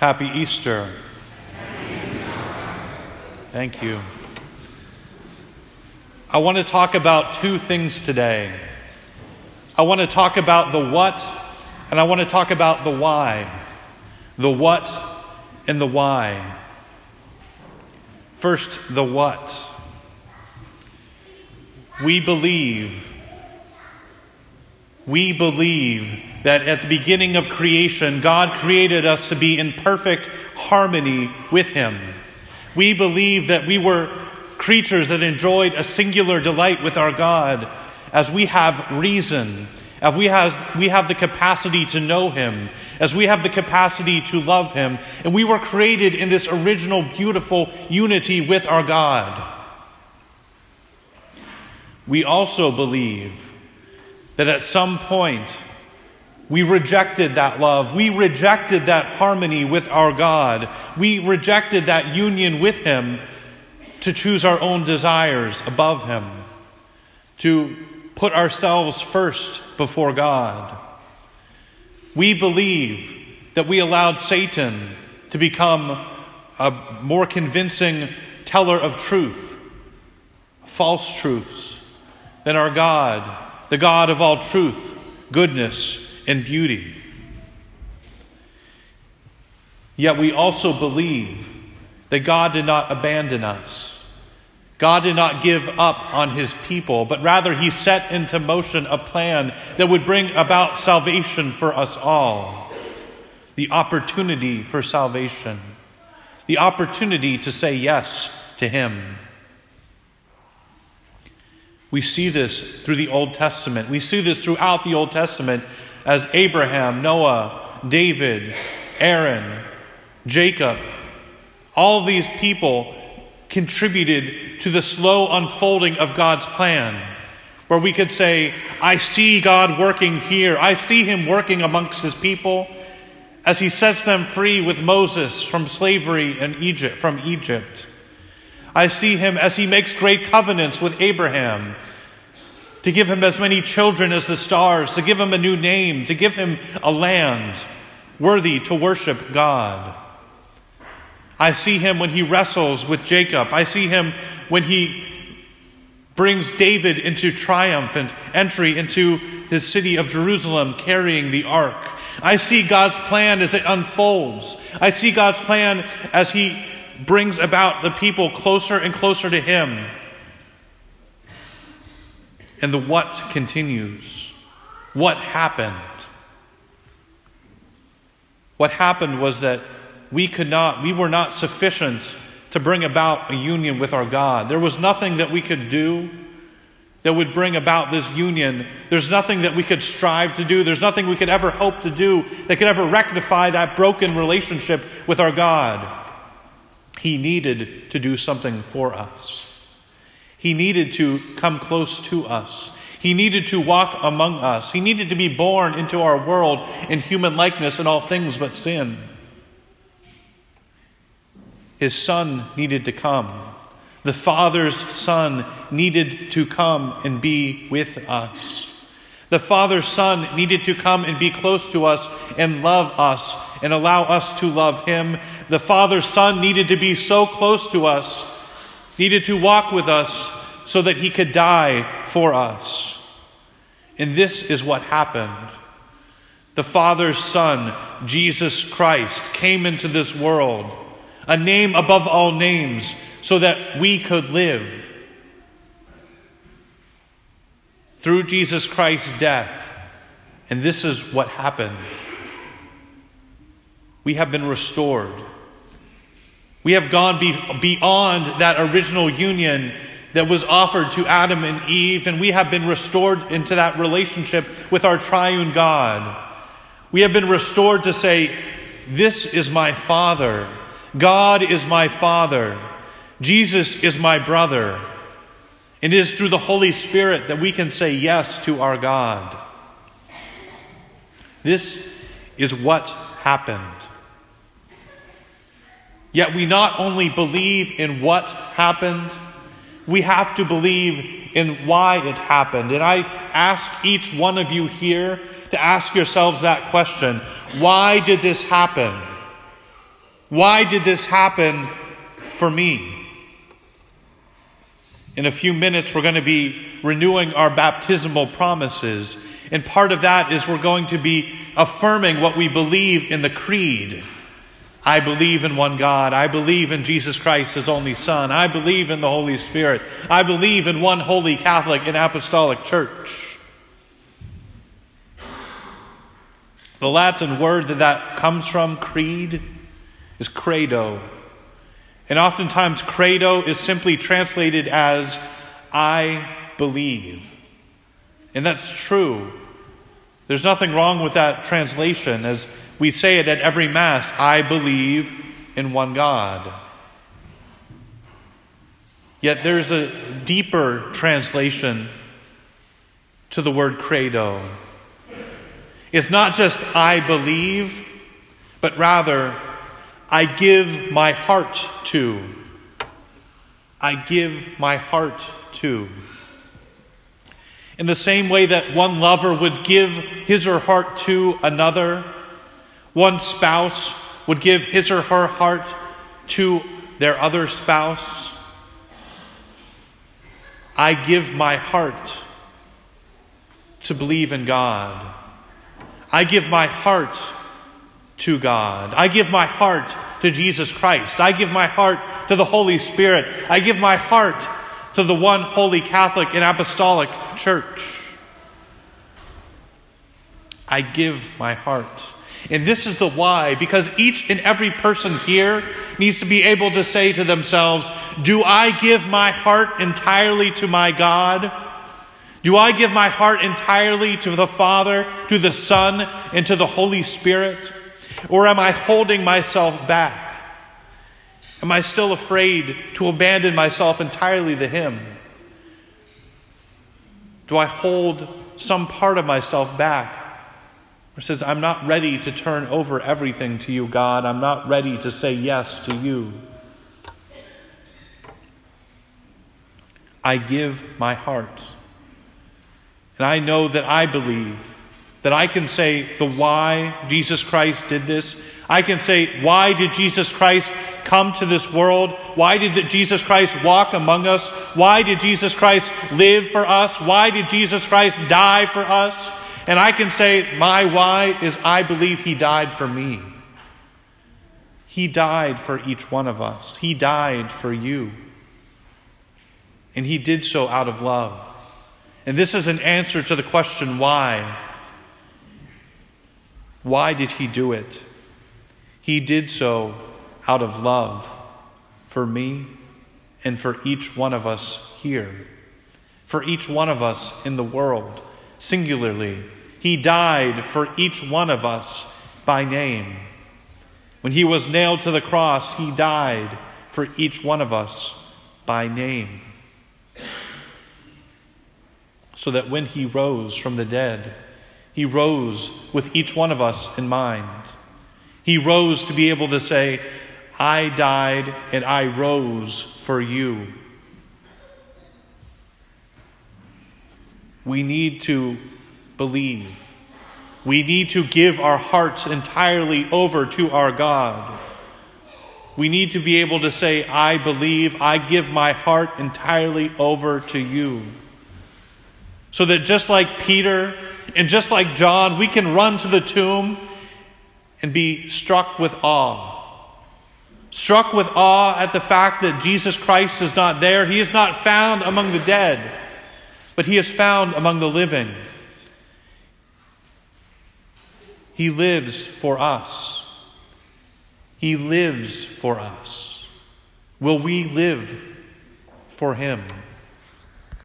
Happy Easter. Thank you. I want to talk about two things today. I want to talk about the what, and I want to talk about the why. The what and the why. First, the what. We believe that at the beginning of creation, God created us to be in perfect harmony with Him. We believe that we were creatures that enjoyed a singular delight with our God, as we have reason, as we have the capacity to know Him, as we have the capacity to love Him. And we were created in this original, beautiful unity with our God. We also believe that at some point, we rejected that love. We rejected that harmony with our God. We rejected that union with Him to choose our own desires above Him, to put ourselves first before God. We believe that we allowed Satan to become a more convincing teller of truth, false truths, than our God, the God of all truth, goodness, and beauty. Yet we also believe that God did not abandon us. God did not give up on His people, but rather He set into motion a plan that would bring about salvation for us all. The opportunity for salvation. The opportunity to say yes to Him. We see this through the Old Testament. We see this throughout the Old Testament, as Abraham, Noah, David, Aaron, Jacob, all these people contributed to the slow unfolding of God's plan, where we could say, I see God working here. I see Him working amongst His people as He sets them free with Moses from slavery in Egypt, from Egypt. I see Him as He makes great covenants with Abraham, to give him as many children as the stars, to give him a new name, to give him a land worthy to worship God. I see Him when He wrestles with Jacob. I see Him when He brings David into triumphant entry into His city of Jerusalem carrying the ark. I see God's plan as it unfolds. I see God's plan as He brings about the people closer and closer to Him. And the what continues. What happened? What happened was that we were not sufficient to bring about a union with our God. There was nothing that we could do that would bring about this union. There's nothing that we could strive to do. There's nothing we could ever hope to do that could ever rectify that broken relationship with our God. He needed to do something for us. He needed to come close to us. He needed to walk among us. He needed to be born into our world in human likeness in all things but sin. His Son needed to come. The Father's Son needed to come and be with us. The Father's Son needed to come and be close to us and love us and allow us to love Him. The Father's Son needed to be so close to us, needed to walk with us so that He could die for us. And this is what happened. The Father's Son, Jesus Christ, came into this world, a name above all names, so that we could live. Through Jesus Christ's death, and this is what happened, we have been restored. We have gone beyond that original union that was offered to Adam and Eve, and we have been restored into that relationship with our triune God. We have been restored to say, this is my Father. God is my Father. Jesus is my brother. It is through the Holy Spirit that we can say yes to our God. This is what happened. Yet we not only believe in what happened, we have to believe in why it happened. And I ask each one of you here to ask yourselves that question. Why did this happen? Why did this happen for me? In a few minutes, we're going to be renewing our baptismal promises. And part of that is we're going to be affirming what we believe in the creed. I believe in one God. I believe in Jesus Christ, his only Son. I believe in the Holy Spirit. I believe in one holy Catholic and Apostolic Church. The Latin word that comes from, creed, is credo. And oftentimes credo is simply translated as I believe. And that's true. There's nothing wrong with that translation, as we say it at every Mass. I believe in one God. Yet there's a deeper translation to the word credo. It's not just I believe, but rather I give my heart to. I give my heart to. In the same way that one lover would give his or her heart to another, one spouse would give his or her heart to their other spouse. I give my heart to believe in God. I give my heart to God. I give my heart to Jesus Christ. I give my heart to the Holy Spirit. I give my heart to the one holy Catholic and Apostolic Church. I give my heart. And this is the why, because each and every person here needs to be able to say to themselves, do I give my heart entirely to my God? Do I give my heart entirely to the Father, to the Son, and to the Holy Spirit? Or am I holding myself back? Am I still afraid to abandon myself entirely to Him? Do I hold some part of myself back? Or says, I'm not ready to turn over everything to you, God. I'm not ready to say yes to you. I give my heart. And I know that I believe that I can say the why Jesus Christ did this. I can say, why did Jesus Christ come to this world? Why did Jesus Christ walk among us? Why did Jesus Christ live for us? Why did Jesus Christ die for us? And I can say, my why is I believe He died for me. He died for each one of us. He died for you. And He did so out of love. And this is an answer to the question, why? Why did He do it? He did so out of love for me and for each one of us here, for each one of us in the world, singularly. He died for each one of us by name. When He was nailed to the cross, He died for each one of us by name. So that when He rose from the dead, He rose with each one of us in mind. He rose to be able to say, I died and I rose for you. We need to believe. We need to give our hearts entirely over to our God. We need to be able to say, I believe, I give my heart entirely over to you. So that just like Peter, and just like John, we can run to the tomb and be struck with awe. Struck with awe at the fact that Jesus Christ is not there. He is not found among the dead, but He is found among the living. He lives for us. He lives for us. Will we live for Him?